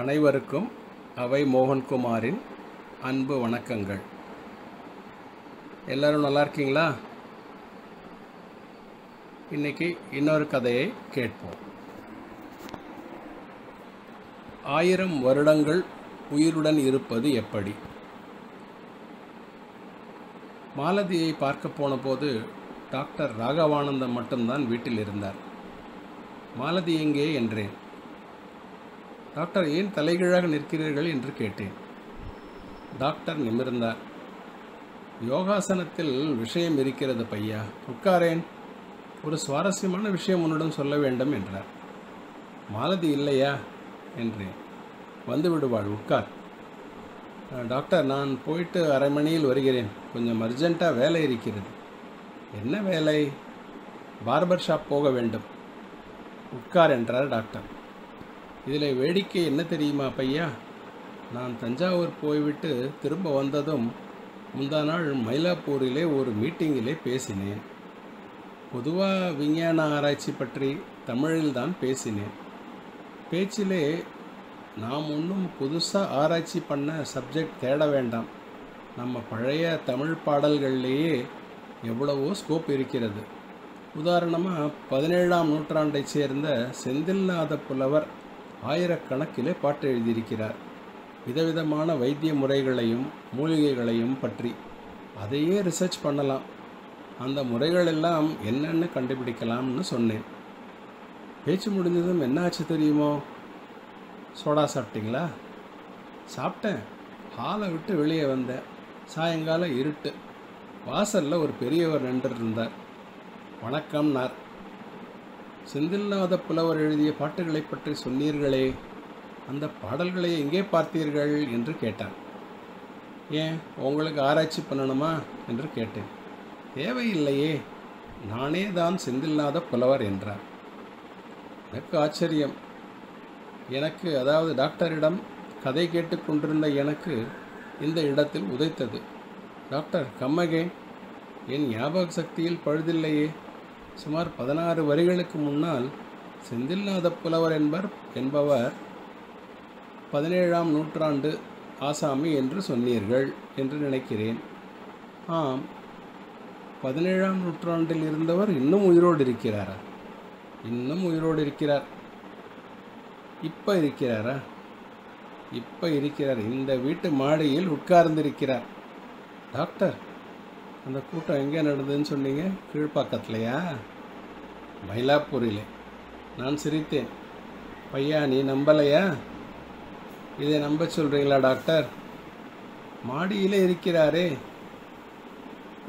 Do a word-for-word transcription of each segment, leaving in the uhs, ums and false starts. அனைவருக்கும் அவை மோகன்குமாரின் அன்பு வணக்கங்கள். எல்லோரும் நல்லா இருக்கீங்களா? இன்றைக்கி இன்னொரு கதையை கேட்போம். ஆயிரம் வருடங்கள் உயிருடன் இருப்பது எப்படி? மாலதியை பார்க்க போன போது டாக்டர் ராகவானந்தம் மட்டும்தான் வீட்டில் இருந்தார். மாலதி எங்கே என்றேன். டாக்டர், ஏன் தலைகீழாக நிற்கிறீர்கள் என்று கேட்டேன். டாக்டர் நிமிர்ந்தார். யோகாசனத்தில் விஷயம் இருக்கிறது பையா, உட்காரேன், ஒரு சுவாரஸ்யமான விஷயம் உன்னிடம் சொல்ல வேண்டும் என்றார். மாலதி இல்லையா என்றேன். வந்து விடுவாள், உட்கார். டாக்டர், நான் போயிட்டு அரை மணியில் வருகிறேன், கொஞ்சம் அர்ஜெண்ட்டாக வேலை இருக்கிறது. என்ன வேலை? பார்பர் ஷாப் போக வேண்டும். உட்கார் என்றார் டாக்டர். இதில் வேடிக்கை என்ன தெரியுமா பையா, நான் தஞ்சாவூர் போய்விட்டு திரும்ப வந்ததும் முந்தா நாள் மயிலாப்பூரிலே ஒரு மீட்டிங்கிலே பேசினேன். பொதுவாக விஞ்ஞான ஆராய்ச்சி பற்றி தமிழில்தான் பேசினேன். பேச்சிலே நாம் ஒன்றும் புதுசாக ஆராய்ச்சி பண்ண சப்ஜெக்ட் தேட வேண்டாம், நம்ம பழைய தமிழ் பாடல்கள்லேயே எவ்வளவோ ஸ்கோப் இருக்கிறது. உதாரணமாக பதினேழாம் நூற்றாண்டை சேர்ந்த செந்தில்நாத புலவர் ஆயிரக்கணக்கிலே பாட்டு எழுதியிருக்கிறார், விதவிதமான வைத்திய முறைகளையும் மூலிகைகளையும் பற்றி. அதையே ரிசர்ச் பண்ணலாம், அந்த முறைகளெல்லாம் என்னென்னு கண்டுபிடிக்கலாம்னு சொன்னேன். பேச்சு முடிஞ்சதும் என்ன ஆச்சு தெரியுமோ? சோடா சாப்பிட்டீங்களா? சாப்பிட்டேன். ஹாலை விட்டு வெளியே வந்தேன். சாயங்காலம் இருட்டு. வாசலில் ஒரு பெரியவர் நின்று இருந்தார். வணக்கம் நார். செந்தில்நாத புலவர் எழுதிய பாட்டுகளை பற்றி சொன்னீர்களே, அந்த பாடல்களை எங்கே பார்த்தீர்கள் என்று கேட்டார். ஏன், உங்களுக்கு ஆராய்ச்சி பண்ணணுமா என்று கேட்டேன். தேவையில்லையே, நானே தான் செந்தில்நாத புலவர் என்றார். எனக்கு ஆச்சரியம். எனக்கு, அதாவது டாக்டரிடம் கதை கேட்டுக்கொண்டிருந்த எனக்கு இந்த இடத்தில் உதைத்தது. டாக்டர், கம்மகே, என் ஞாபக சக்தியில் பழுதில்லையே. சுமார் பதினாறு வரிகளுக்கு முன்னால் செந்தில்நாத புலவர் என்பர் என்பவர் பதினேழாம் நூற்றாண்டு ஆசாமி என்று சொன்னீர்கள் என்று நினைக்கிறேன். ஆம், பதினேழாம் நூற்றாண்டில் இருந்தவர் இன்னும் உயிரோடு இருக்கிறாரா? இன்னும் உயிரோடு இருக்கிறார். இப்போ இருக்கிறாரா? இப்போ இருக்கிறார். இந்த வீட்டு மாடியில் உட்கார்ந்திருக்கிறார். டாக்டர், அந்த கூட்டம் எங்கே நடந்ததுன்னு சொன்னீங்க? கீழ்பாக்கத்துலையா? மயிலாப்பூரிலே. நான் சிரித்தேன். பையா, நீ நம்பலையா? இதை நம்ப சொல்கிறீங்களா டாக்டர்? மாடியிலே இருக்கிறாரே.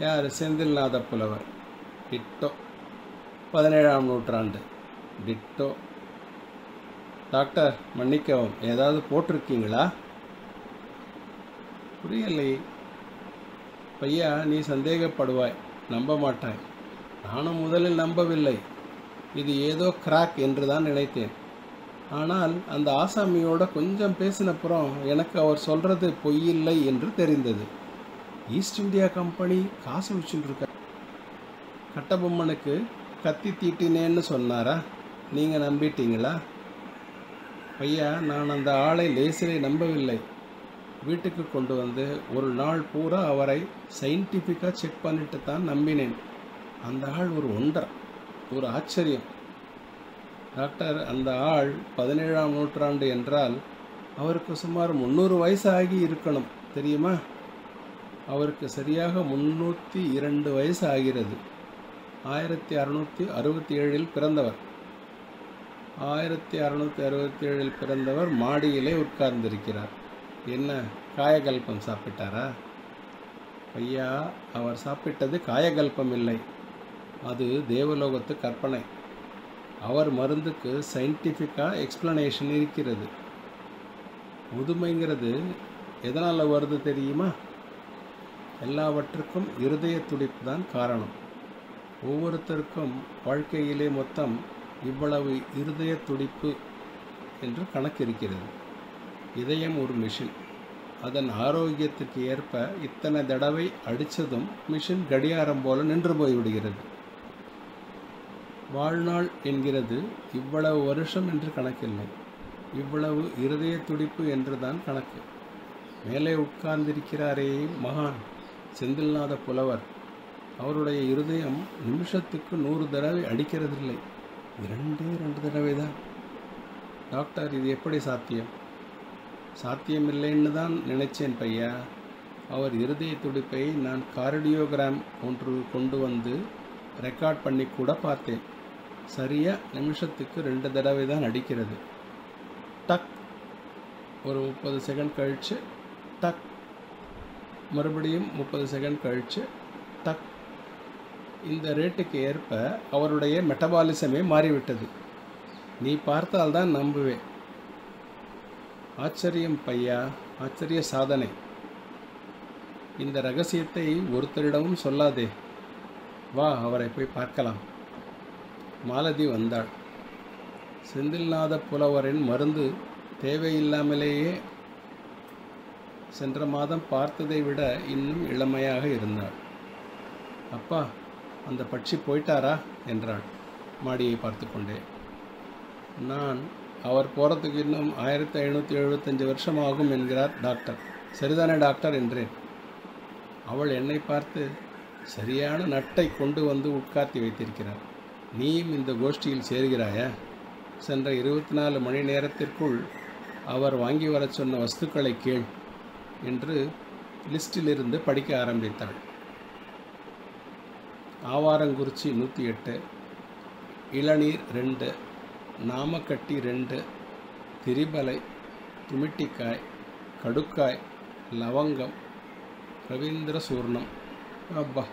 யார்? செந்தில்நாத புலவர். டிட்டோ, பதினேழாம் நூற்றாண்டு டிட்டோ. டாக்டர் மன்னிக்கவும், ஏதாவது போட்டிருக்கீங்களா? புரியலை. பையா, நீ சந்தேகப்படுவாய், நம்ப மாட்டாய். நானும் முதலில் நம்பவில்லை. இது ஏதோ கிராக் என்று தான் நினைத்தேன். ஆனால் அந்த ஆசாமியோட கொஞ்சம் பேசினப்புறம் எனக்கு அவர் சொல்கிறது பொய்யில்லை என்று தெரிந்தது. ஈஸ்ட் இந்தியா கம்பெனி காசு வச்சுருக்க கட்டபொம்மனுக்கு கத்தி தீட்டினேன்னு சொன்னாரா? நீங்கள் நம்பிட்டீங்களா? பையா, நான் அந்த ஆளை லேசிலே நம்பவில்லை. வீட்டுக்கு கொண்டு வந்து ஒரு நாள் பூரா அவரை சயின்டிஃபிக்காக செக் பண்ணிட்டு தான் நம்பினேன். அந்த ஆள் ஒரு ஒண்டர், ஒரு ஆச்சரியம். டாக்டர், அந்த ஆள் பதினேழாம் நூற்றாண்டு என்றால் அவருக்கு சுமார் முந்நூறு வயசு ஆகி இருக்கணும், தெரியுமா? அவருக்கு சரியாக முந்நூற்றி இரண்டு வயசு ஆகிறது. ஆயிரத்தி அறுநூற்றி அறுபத்தி ஏழில் பிறந்தவர். ஆயிரத்தி அறுநூற்றி அறுபத்தி ஏழில் பிறந்தவர் மாடியிலே உட்கார்ந்திருக்கிறார். என்ன, காயகல்பம் சாப்பிட்டாரா? ஐயா, அவர் சாப்பிட்டது காயகல்பம் இல்லை, அது தேவலோகத்து கற்பனை. அவர் மருந்துக்கு சயின்டிஃபிக்காக எக்ஸ்பிளனேஷன் இருக்கிறது. முதுமைங்கிறது எதனால் வருது தெரியுமா? எல்லாவற்றுக்கும் இருதய துடிப்பு தான் காரணம். ஒவ்வொருத்தருக்கும் வாழ்க்கையிலே மொத்தம் இவ்வளவு இருதய துடிப்பு என்று கணக்கு இருக்கிறது. இதயம் ஒரு மிஷின், அதன் ஆரோக்கியத்துக்கு ஏற்ப இத்தனை தடவை அடித்ததும் மிஷின் கடியாரம் போல நின்று போய்விடுகிறது. வாழ்நாள் என்கிறது இவ்வளவு வருஷம் என்று கணக்கில்லை, இவ்வளவு இருதய துடிப்பு என்றுதான் கணக்கு. மேலே உட்கார்ந்திருக்கிறாரே மகான் செந்தில்நாத புலவர், அவருடைய இருதயம் நிமிஷத்துக்கு நூறு தடவை அடிக்கிறதில்லை, இரண்டே ரெண்டு தடவை தான். டாக்டர், இது எப்படி சாத்தியம்? சாத்தியம் இல்லைன்னு தான் நினைச்சேன் பையா. அவர் இருதய துடிப்பை நான் கார்டியோகிராம் ஒன்று கொண்டு வந்து ரெக்கார்ட் பண்ணி கூட பார்த்தேன். சரியாக நிமிஷத்துக்கு ரெண்டு தடவை தான் அடிக்கிறது. டக், ஒரு முப்பது செகண்ட் கழித்து டக், மறுபடியும் முப்பது செகண்ட் கழித்து டக். இந்த ரேட்டுக்கு ஏற்ப அவருடைய மெட்டபாலிசமே மாறிவிட்டது. நீ பார்த்தால்தான் நம்புவேன். ஆச்சரியம் பையா, ஆச்சரிய சாதனை. இந்த ரகசியத்தை ஒருத்தரிடமும் சொல்லாதே. வா, அவரை போய் பார்க்கலாம். மாலதி வந்தாள். செந்தில்நாத புலவரின் மருந்து தேவையில்லாமலேயே சென்ற மாதம் பார்த்ததை விட இன்னும் இளமையாக இருந்தாள். அப்பா, அந்த பட்சி போயிட்டாரா என்றாள் மாடியை பார்த்து கொண்டே. நான், அவர் போகிறதுக்கு இன்னும் ஆயிரத்தி ஐநூற்றி எழுபத்தஞ்சு வருஷம் ஆகும் என்கிறார் டாக்டர். சரிதானே டாக்டர் என்றேன். அவள் என்னை பார்த்து, சரியான நட்டை கொண்டு வந்து உட்கார்த்தி வைத்திருக்கிறார், நீயும் இந்த கோஷ்டியில் சேர்கிறாயா? சென்ற இருபத்தி நாலு மணி நேரத்திற்குள் அவர் வாங்கி வர சொன்ன வஸ்துக்களை கேள் என்று லிஸ்டிலிருந்து படிக்க ஆரம்பித்தாள். ஆவாரங்குறிச்சி நூற்றி எட்டு, இளநீர் ரெண்டு, நாமக்கட்டி ரெண்டு, திரிபலை, திமிட்டிக்காய், கடுக்காய், லவங்கம், ரவீந்திரசூர்ணம். அப்பா,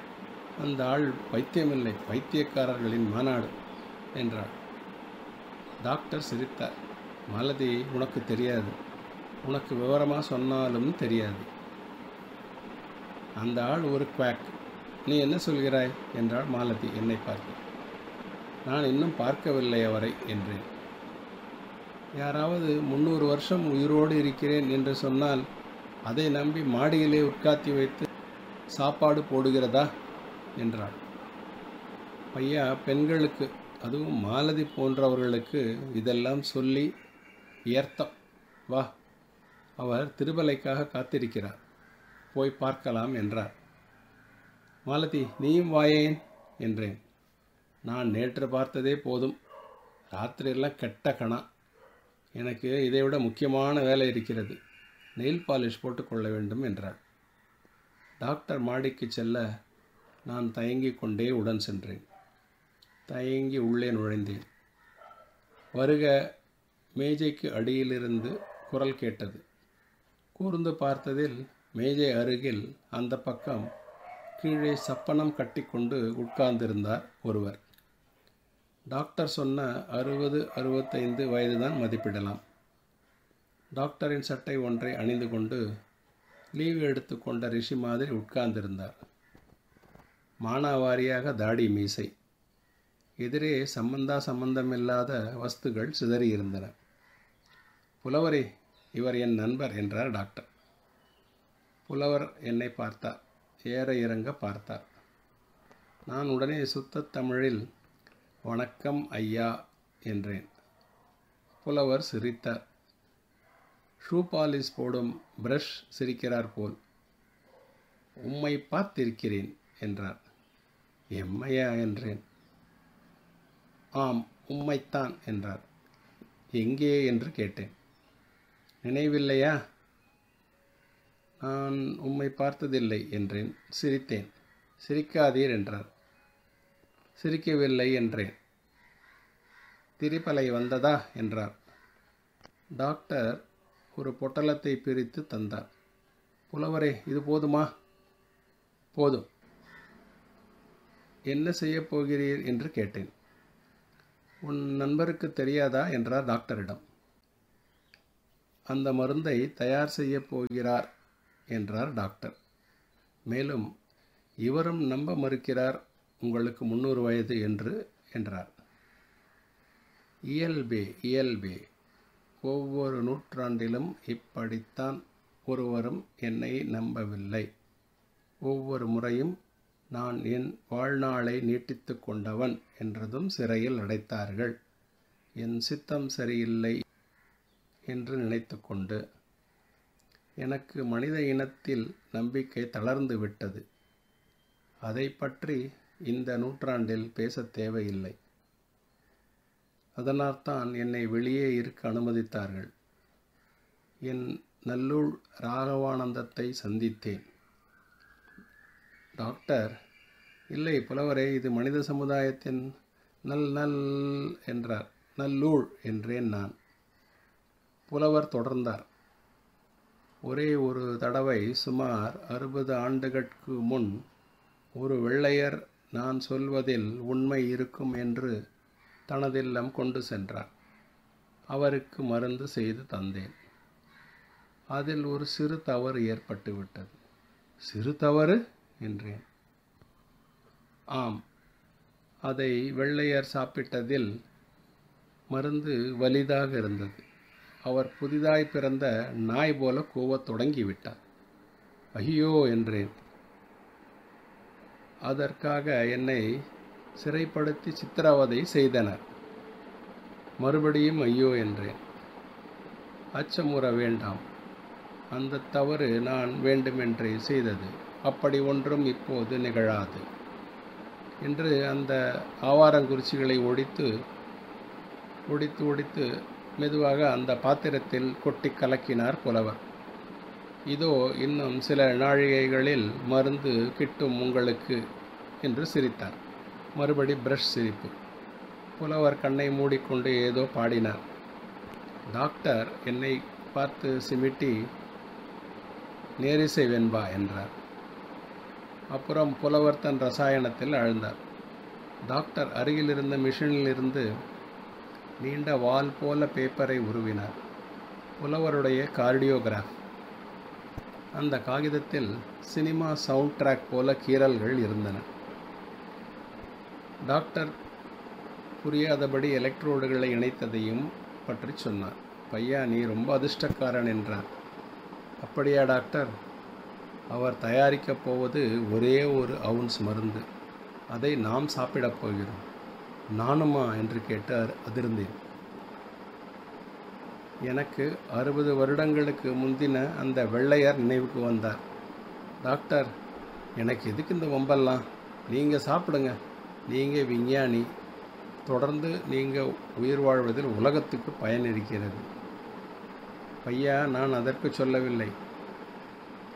அந்த ஆள் பைத்தியமில்லை, பைத்தியக்காரர்களின் மாநாடு என்றாள். டாக்டர் சிரித்தார். மாலதி, உனக்கு தெரியாது, உனக்கு விவரமாக சொன்னாலும் தெரியாது. அந்த ஆள் ஒரு குவாக். நீ என்ன சொல்கிறாய் என்றாள் மாலதி என்னை பார்த்து. நான் இன்னும் பார்க்கவில்லை அவரை என்றேன். யாராவது முந்நூறு வருஷம் உயிரோடு இருக்கிறேன் என்று சொன்னால் அதை நம்பி மாடியிலே உட்காத்தி வைத்து சாப்பாடு போடுகிறதா என்றாள். ஐயா, பெண்களுக்கு, அதுவும் மாலதி போன்றவர்களுக்கு இதெல்லாம் சொல்லி வியர்த்தம். வா, அவர் திருபலைக்காக காத்திருக்கிறார், போய் பார்க்கலாம் என்றார். மாலதி, நீயும் வாயேன் என்றேன். நான் நேற்று பார்த்ததே போதும், ராத்திரியெல்லாம் கெட்ட கணா. எனக்கு இதைவிட முக்கியமான வேலை இருக்கிறது, நெயில் பாலிஷ் போட்டுக்கொள்ள வேண்டும் என்றாள். டாக்டர் மாடிக்கு செல்ல நான் தயங்கி கொண்டே உடன் சென்றேன். தயங்கி உள்ளே நுழைந்தேன். வருக மேஜைக்கு அடியிலிருந்து குரல் கேட்டது. கூர்ந்து பார்த்ததில் மேஜை அருகில் அந்த பக்கம் கீழே சப்பனம் கட்டி கொண்டு உட்கார்ந்திருந்தார் ஒருவர். டாக்டர் சொன்ன அறுபது அறுபத்தைந்து வயதுதான் மதிப்பிடலாம். டாக்டரின் சட்டை ஒன்றை அணிந்து கொண்டு லீவு எடுத்துக்கொண்ட ரிஷி மாதிரி உட்கார்ந்திருந்தார். மானாவாரியாக தாடி மீசை. எதிரே சம்பந்தா சம்பந்தமில்லாத வஸ்துகள் சிதறியிருந்தன. புலவரே, இவர் என் நண்பர் என்றார் டாக்டர். புலவர் என்னை பார்த்தார், ஏற இறங்க பார்த்தார். நான் உடனே சுத்த தமிழில் வணக்கம் ஐயா என்றேன். புலவர் சிரித்தார். ஷூ பாலிஷ் போடும் பிரஷ் சிரிக்கிறார் போல். உம்மை பார்த்திருக்கிறேன் என்றார். எம்மையா என்றேன். ஆம், உம்மைத்தான் என்றார். எங்கே என்று கேட்டேன். நினைவில்லையா? நான் உம்மை பார்த்ததில்லை என்றேன். சிரித்தேன். சிரிக்காதீர் என்றார். சிரிக்கவில்லை என்றேன். திரிபலை வந்ததா என்றார். டாக்டர் ஒரு பொட்டலத்தை பிரித்து தந்தார். புலவரே, இது போதுமா? போதும். என்ன செய்யப் போகிறீர் என்று கேட்டேன். உன் நண்பருக்கு தெரியாதா என்றார் டாக்டரிடம். அந்த மருந்தை தயார் செய்ய போகிறார் என்றார் டாக்டர். மேலும் இவரும் நம்ப மறுக்கிறார், உங்களுக்கு முன்னூறு வயது என்று என்றார். இயல்பே இயல்பே ஒவ்வொரு நூற்றாண்டிலும் இப்படித்தான். ஒருவரும் என்னை நம்பவில்லை. ஒவ்வொரு முறையும் நான் என் வாழ்நாளை நீட்டித்து கொண்டவன் என்றதும் சிறையில் அடைத்தார்கள். என் சித்தம் சரியில்லை என்று நினைத்து கொண்டு எனக்கு மனித இனத்தில் நம்பிக்கை தளர்ந்து விட்டது. அதை பற்றி இந்த நூற்றாண்டில் பேச தேவையில்லை. அதனால்தான் என்னை வெளியே இருக்க அனுமதித்தார்கள். என் நல்லூர் ராகவானந்தத்தை சந்தித்தேன். டாக்டர், இல்லை புலவரே, இது மனித சமுதாயத்தின் நல் நல் என்றார். நல்லூழ் என்றேன் நான். புலவர் தொடர்ந்தார். ஒரே ஒரு தடவை சுமார் அறுபது ஆண்டுகளுக்கு முன் ஒரு வெள்ளையர் நான் சொல்வதில் உண்மை இருக்கும் என்று தனது இல்லம் கொண்டு சென்றார். அவருக்கு மருந்து செய்து தந்தேன். அதில் ஒரு சிறு தவறு ஏற்பட்டுவிட்டது. சிறு தவறு என்றேன். ஆம், அதை வெள்ளையர் சாப்பிட்டதில் மருந்து வலிதாக இருந்தது. அவர் புதிதாய் பிறந்த நாய் போல கூவத் தொடங்கிவிட்டார். ஐயோ என்றேன். அதற்காக என்னை சிறைப்படுத்தி சித்திரவதை செய்தனர். மறுபடியும் ஐயோ என்றேன். அச்சமுற வேண்டாம், அந்த தவறு நான் வேண்டுமென்றே செய்தது. அப்படி ஒன்றும் இப்போது நிகழாது என்று அந்த ஆவாரங்குறிச்சிகளை ஒடித்து ஒடித்து ஒடித்து மெதுவாக அந்த பாத்திரத்தில் கொட்டி கலக்கினார் புலவர். இதோ இன்னும் சில நாழிகைகளில் மருந்து கிட்டும் உங்களுக்கு என்று சிரித்தார். மறுபடி பிரஷ் சிரிப்பு. புலவர் கண்ணை மூடிக்கொண்டு ஏதோ பாடினார். டாக்டர் என்னை பார்த்து சிமிட்டி, நேரிசை வெண்பா என்றார். அப்புறம் புலவர் தன் ரசாயனத்தில் ஆழ்ந்தார். டாக்டர் அருகிலிருந்த மிஷினிலிருந்து நீண்ட வால் போல பேப்பரை உருவினார். புலவருடைய கார்டியோகிராஃப். அந்த காகிதத்தில் சினிமா சவுண்ட் ட்ராக் போல கீறல்கள் இருந்தன. டாக்டர் புரியாதபடி எலக்ட்ரோடுகளை இணைத்ததையும் பற்றி சொன்னார். பையா, நீ ரொம்ப அதிர்ஷ்டக்காரன் என்றார். அப்படியா டாக்டர்? அவர் தயாரிக்கப் போவது ஒரே ஒரு அவுன்ஸ் மருந்து. அதை நாம் சாப்பிடப் போகிறோம். நானுமா என்று கேட்டு அதிர்ந்தேன். எனக்கு அறுபது வருடங்களுக்கு முந்தின அந்த வெள்ளையர் நினைவுக்கு வந்தார். டாக்டர், எனக்கு எதுக்கு இந்த வம்பெல்லாம்? நீங்கள் சாப்பிடுங்க, நீங்கள் விஞ்ஞானி. தொடர்ந்து நீங்கள் உயிர் வாழ்வதில் உலகத்துக்கு பயன் இருக்கிறது. ஐயா, நான் அதற்கு சொல்லவில்லை.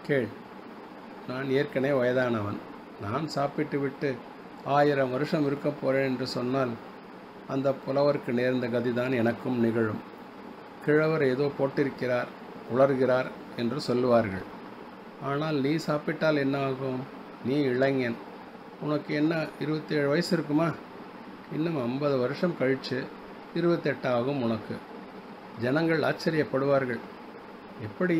கேள், நான் ஏற்கனவே வயதானவன். நான் சாப்பிட்டு விட்டு ஆயிரம் வருஷம் இருக்க போகிறேன் என்று சொன்னால் அந்த புலவருக்கு நேர்ந்த கதிதான் எனக்கும் நிகழும். கிழவர் ஏதோ போட்டிருக்கிறார், உளர்கிறார் என்று சொல்லுவார்கள். ஆனால் நீ சாப்பிட்டால் என்ன ஆகும்? நீ இளைஞன். உனக்கு என்ன இருபத்தேழு வயசு இருக்குமா? இன்னும் ஐம்பது வருஷம் கழித்து இருபத்தெட்டாகும் உனக்கு. ஜனங்கள் ஆச்சரியப்படுவார்கள். எப்படி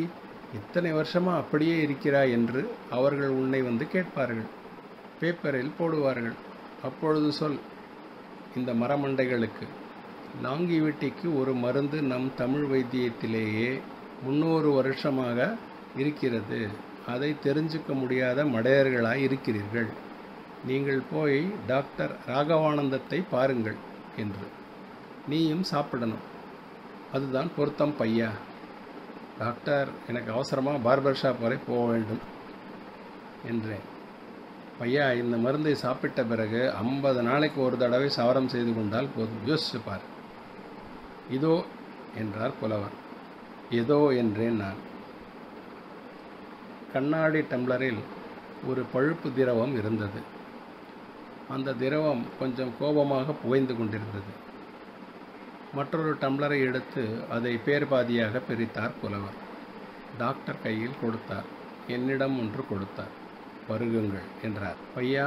இத்தனை வருஷமாக அப்படியே இருக்கிறாய் என்று அவர்கள் உன்னை வந்து கேட்பார்கள், பேப்பரில் போடுவார்கள். அப்பொழுது சொல், இந்த மரமண்டைகளுக்கு லாங்கிவிட்டிக்கு ஒரு மருந்து நம் தமிழ் வைத்தியத்திலேயே முன்னூறு வருஷமாக இருக்கிறது. அதை தெரிஞ்சுக்க முடியாத மடையர்களாய் இருக்கிறீர்கள். நீங்கள் போய் டாக்டர் ராகவானந்தத்தை பாருங்கள் என்று. நீயும் சாப்பிடணும், அதுதான் பொருத்தம் பையா. டாக்டர், எனக்கு அவசரமாக பார்பர் ஷாப் வரை போக வேண்டும் என்றேன். பையா, இந்த மருந்தை சாப்பிட்ட பிறகு ஐம்பது நாளைக்கு ஒரு தடவை சவரம் செய்து கொண்டால் போதும். யோசிச்சுப்பார். இதோ என்றார் புலவர். ஏதோ என்றேன் நான். கண்ணாடி டம்ளரில் ஒரு பழுப்பு திரவம் இருந்தது. அந்த திரவம் கொஞ்சம் கோபமாக புகைந்து கொண்டிருந்தது. மற்றொரு டம்ளரை எடுத்து அதை பேர்பாதியாக பிரித்தார் புலவர். டாக்டர் கையில் கொடுத்தார். என்னிடம் ஒன்று கொடுத்தார். பருகுங்கள் என்றார். பையா,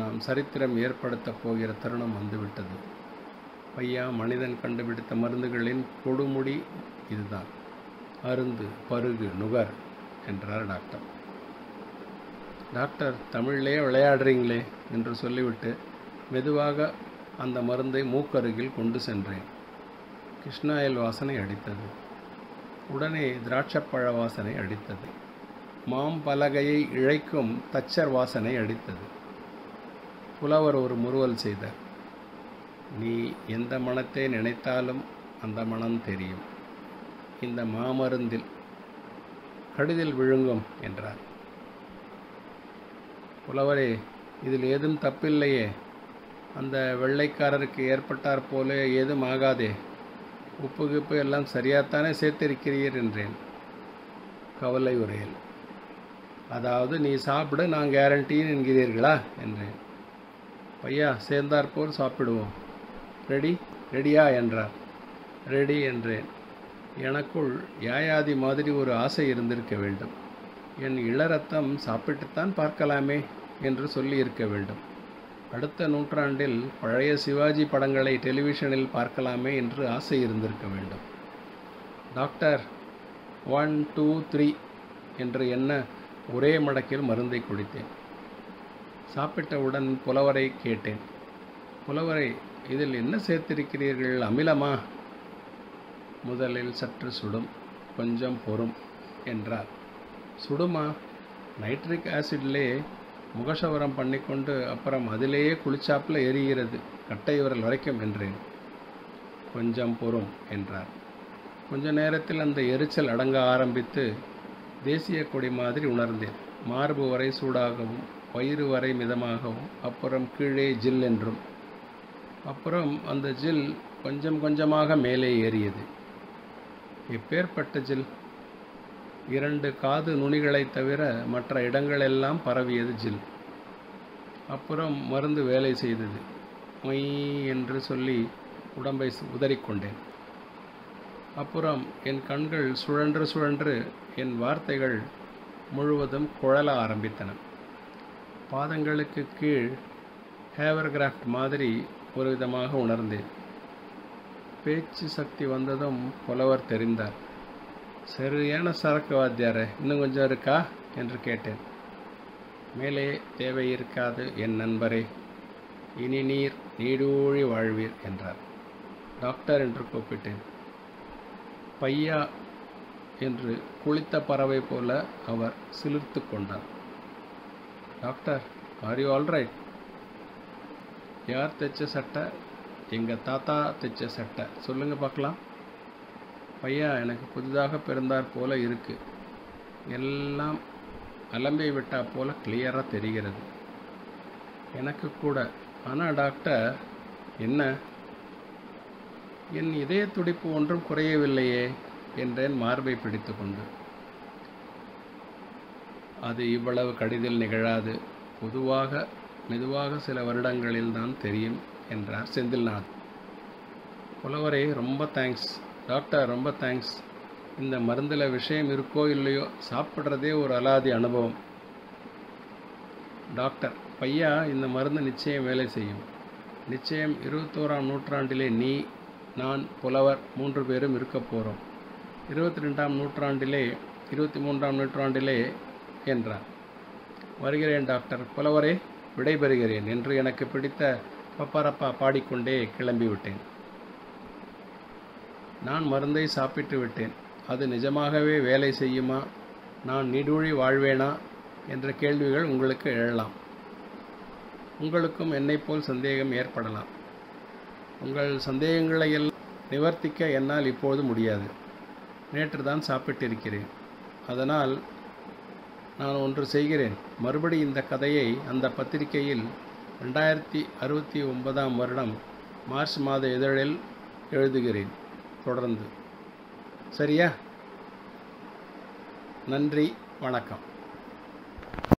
நாம் சரித்திரம் ஏற்படுத்தப் போகிற தருணம் வந்துவிட்டது. பையா, மனிதன் கண்டுபிடித்த மருந்துகளின் கொடுமுடி இதுதான். அருந்து, பருகு, நுகர் என்றார் டாக்டர். டாக்டர், தமிழ்லே விளையாடுறீங்களே என்று சொல்லிவிட்டு மெதுவாக அந்த மருந்தை மூக்கருகில் கொண்டு சென்றேன். கிருஷ்ணாயில் வாசனை அடித்தது. உடனே திராட்சப்பழ வாசனை அடித்தது. மாம்பலகையை இழைக்கும் தச்சர் வாசனை அடித்தது. புலவர் ஒரு முறுவல் செய்தார். நீ எந்த மனத்தை நினைத்தாலும் அந்த மனம் தெரியும். இந்த மாமருந்தில் கடிதில் விழுங்கும் என்றார். புலவரே, இதில் ஏதும் தப்பில்லையே, அந்த வெள்ளைக்காரருக்கு ஏற்பட்டார் போல ஏதும் ஆகாதே, உப்பு கிப்பு எல்லாம் சரியாகத்தானே சேர்த்திருக்கிறீர் என்றேன். கவலை உரையில், அதாவது நீ சாப்பிட நான் கேரண்டின்னு என்கிறீர்களா என்றேன். பையா, சேர்ந்தாற்போல் சாப்பிடுவோம். ரெடி ரெடியா என்றார். ரெடி என்றேன். எனக்குள் யாயாதி மாதிரி ஒரு ஆசை இருந்திருக்க வேண்டும். என் இளரத்தம் சாப்பிட்டுத்தான் பார்க்கலாமே என்று சொல்லி இருக்க வேண்டும். அடுத்த நூற்றாண்டில் பழைய சிவாஜி படங்களை டெலிவிஷனில் பார்க்கலாமே என்று ஆசை இருந்திருக்க வேண்டும். டாக்டர் ஒன் டூ த்ரீ என்று என்ன ஒரே மடக்கில் மருந்தை குடித்தேன். சாப்பிட்டவுடன் புலவரை கேட்டேன். புலவரை, இதில் என்ன சேர்த்திருக்கிறீர்கள்? அமிலமா? முதலில் சற்று சுடும், கொஞ்சம் பொறும் என்றார். சுடுமா? நைட்ரிக் ஆசிட்லே முகசவரம் பண்ணிக்கொண்டு அப்புறம் அதிலேயே குளிச்சாப்பில் எரிகிறது, கட்டை விரல் வரைக்கும் என்றேன். கொஞ்சம் பொறும் என்றார். கொஞ்ச நேரத்தில் அந்த எரிச்சல் அடங்க ஆரம்பித்து தேசிய கொடி மாதிரி உணர்ந்தேன். மார்பு வரை சூடாகவும் வயிறு வரை மிதமாகவும் அப்புறம் கீழே ஜில் என்றும் அப்புறம் அந்த ஜில் கொஞ்சம் கொஞ்சமாக மேலே ஏறியது. இப்பேற்பட்ட ஜில் இரண்டு காது நுனிகளை தவிர மற்ற இடங்களெல்லாம் பரவியது ஜில். அப்புறம் மருந்து வேலை செய்தது. மொய் என்று சொல்லி உடம்பை உதறிக்கொண்டேன். அப்புறம் என் கண்கள் சுழன்று சுழன்று என் வார்த்தைகள் முழுவதும் குழல ஆரம்பித்தன. பாதங்களுக்கு கீழ் ஹேவர் கிராஃப்ட் மாதிரி ஒரு விதமாக உணர்ந்தேன். பேச்சு சக்தி வந்ததும் புலவர் தெரிந்தார். சரியான சரக்கு வாத்தியாரே, இன்னும் கொஞ்சம் இருக்கா என்று கேட்டேன். மேலே தேவை இருக்காது என் நண்பரே, இனி நீர் நீடூழி வாழ்வீர் என்றார். டாக்டர் என்று கூப்பிட்டேன். பையா என்று குளித்த பறவை போல அவர் சிலிர்த்து கொண்டார். Doctor, are you alright? யார் தைச்ச சட்டை? எங்கள் தாத்தா தைச்ச சட்டை, சொல்லுங்கள் பார்க்கலாம். பையா, எனக்கு புதிதாக பிறந்தார் போல இருக்கு, எல்லாம் அலம்பை விட்டா போல கிளியராக தெரிகிறது. எனக்கு கூட. ஆனால் டாக்டர், என்ன? என் இதய துடிப்பு ஒன்றும் குறையவில்லையே என்றேன் மார்பை பிடித்து கொண்டு. அது இவ்வளவு கடிதில் நிகழாது, பொதுவாக மெதுவாக சில வருடங்களில் தான் தெரியும் என்றார் செந்தில்நாத். புலவரே, ரொம்ப தேங்க்ஸ். டாக்டர், ரொம்ப தேங்க்ஸ். இந்த மருந்தில் விஷயம் இருக்கோ இல்லையோ, சாப்பிட்றதே ஒரு அலாதி அனுபவம். டாக்டர், பையா, இந்த மருந்து நிச்சயம் வேலை செய்யும். நிச்சயம் இருபத்தோராம் நூற்றாண்டிலே நீ, நான், புலவர் மூன்று பேரும் இருக்க போகிறோம். இருபத்தி ரெண்டாம் நூற்றாண்டிலே இருபத்தி மூன்றாம் நூற்றாண்டிலே என்றார். வருகிறேன் டாக்டர், புலவரே விடைபெறுகிறேன் என்று எனக்கு பிடித்த பப்பரப்பா பாடிக்கொண்டே கிளம்பிவிட்டேன். நான் மருந்தை சாப்பிட்டு விட்டேன். அது நிஜமாகவே வேலை செய்யுமா, நான் நீடூழி வாழ்வேனா என்ற கேள்விகள் உங்களுக்கு எழலாம். உங்களுக்கும் என்னைப்போல் சந்தேகம் ஏற்படலாம். உங்கள் சந்தேகங்களையெல்லாம் நிவர்த்திக்க என்னால் இப்போது முடியாது. நேற்று தான் சாப்பிட்டிருக்கிறேன். அதனால் நான் ஒன்று செய்கிறேன். மறுபடி இந்த கதையை அந்த பத்திரிகையில் ரெண்டாயிரத்தி அறுபத்தி ஒன்பதாம் வருடம் மார்ச் மாத இதழில் எழுதுகிறேன். தொடர்ந்து சரியா? நன்றி, வணக்கம்.